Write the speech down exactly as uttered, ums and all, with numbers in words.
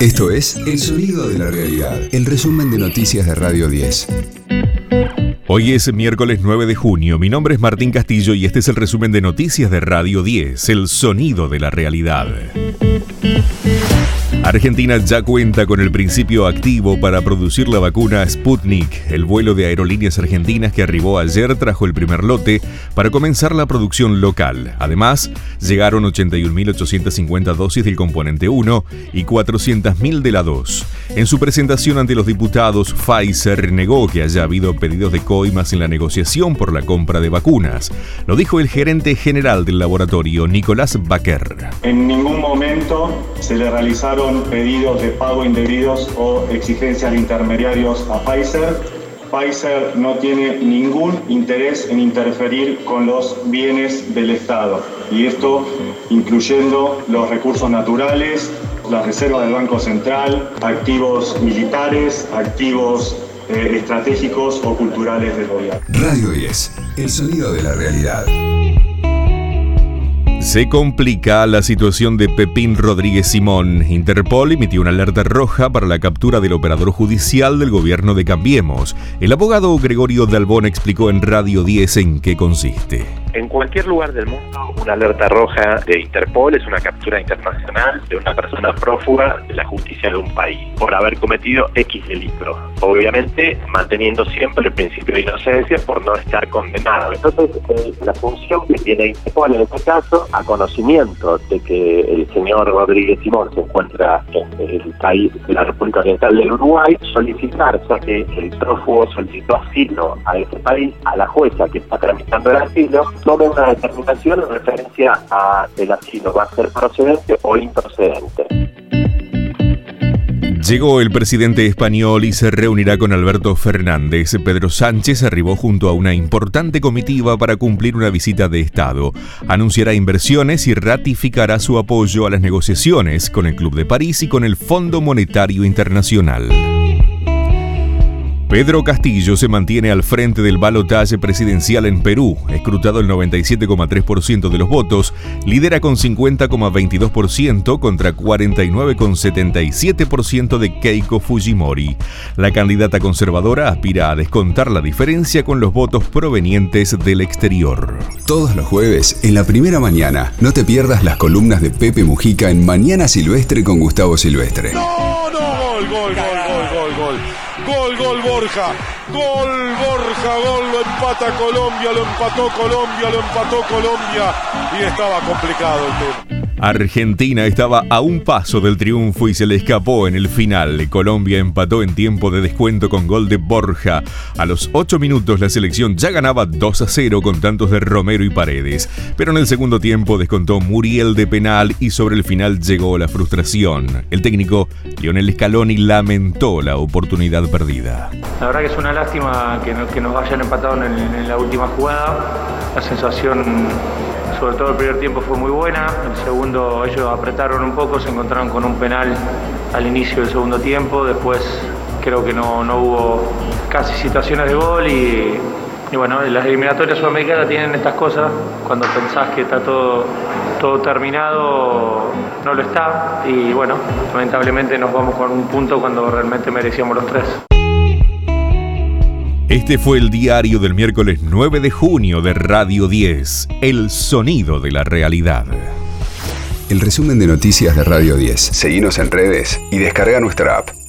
Esto es El Sonido de la Realidad, el resumen de noticias de Radio diez. Hoy es miércoles nueve de junio, mi nombre es Martín Castillo y este es el resumen de noticias de Radio diez, El Sonido de la Realidad. Argentina ya cuenta con el principio activo para producir la vacuna Sputnik. El vuelo de Aerolíneas Argentinas que arribó ayer trajo el primer lote para comenzar la producción local. Además, llegaron ochenta y un mil ochocientas cincuenta dosis del componente uno y cuatrocientas mil de la dos. En su presentación ante los diputados, Pfizer negó que haya habido pedidos de coimas en la negociación por la compra de vacunas. Lo dijo el gerente general del laboratorio, Nicolás Baker. En ningún momento se le realizaron pedidos de pago indebidos o exigencias de intermediarios a Pfizer. Pfizer no tiene ningún interés en interferir con los bienes del Estado, y esto incluyendo los recursos naturales, las reservas del Banco Central, activos militares, activos eh, estratégicos o culturales del gobierno. Radio diez, el sonido de la realidad. Se complica la situación de Pepín Rodríguez Simón. Interpol emitió una alerta roja para la captura del operador judicial del gobierno de Cambiemos. El abogado Gregorio Dalbón explicó en Radio diez en qué consiste. En cualquier lugar del mundo, una alerta roja de Interpol es una captura internacional de una persona prófuga de la justicia de un país por haber cometido X delito. Obviamente, manteniendo siempre el principio de inocencia por no estar condenado. Entonces, eh, la función que tiene Interpol en este caso, a conocimiento de que el señor Rodríguez Timón se encuentra en el país de la República Oriental del Uruguay, solicitar, ya que el prófugo solicitó asilo a este país, a la jueza que está tramitando el asilo, tome una determinación en referencia a el asilo, va a ser procedente o improcedente. Llegó el presidente español y se reunirá con Alberto Fernández. Pedro Sánchez arribó junto a una importante comitiva para cumplir una visita de Estado. Anunciará inversiones y ratificará su apoyo a las negociaciones con el Club de París y con el Fondo Monetario Internacional. Pedro Castillo se mantiene al frente del balotaje presidencial en Perú. Escrutado el noventa y siete coma tres por ciento de los votos, lidera con cincuenta coma veintidós por ciento contra cuarenta y nueve coma setenta y siete por ciento de Keiko Fujimori. La candidata conservadora aspira a descontar la diferencia con los votos provenientes del exterior. Todos los jueves, en la primera mañana, no te pierdas las columnas de Pepe Mujica en Mañana Silvestre con Gustavo Silvestre. ¡No, no! Gol, gol, gol, gol, gol, gol. Gol, gol, Borja. Gol, Borja, gol, lo empata Colombia, lo empató Colombia, lo empató Colombia. Y estaba complicado el tema. Argentina estaba a un paso del triunfo y se le escapó en el final. Colombia empató en tiempo de descuento con gol de Borja. A los ocho minutos la selección ya ganaba dos a cero con tantos de Romero y Paredes. Pero en el segundo tiempo descontó Muriel de penal y sobre el final llegó la frustración. El técnico Lionel Scaloni lamentó la oportunidad perdida. La verdad que es una lástima que, no, que nos hayan empatado en, el, en la última jugada. La sensación, sobre todo el primer tiempo, fue muy buena. El segundo, ellos apretaron un poco, se encontraron con un penal al inicio del segundo tiempo. Después creo que no, no hubo casi situaciones de gol y, y bueno, las eliminatorias sudamericanas tienen estas cosas. Cuando pensás que está todo, todo terminado, no lo está. Y bueno, lamentablemente nos vamos con un punto cuando realmente merecíamos los tres. Este fue el diario del miércoles nueve de junio de Radio diez, El Sonido de la Realidad. El resumen de noticias de Radio diez. Seguinos en redes y descarga nuestra app.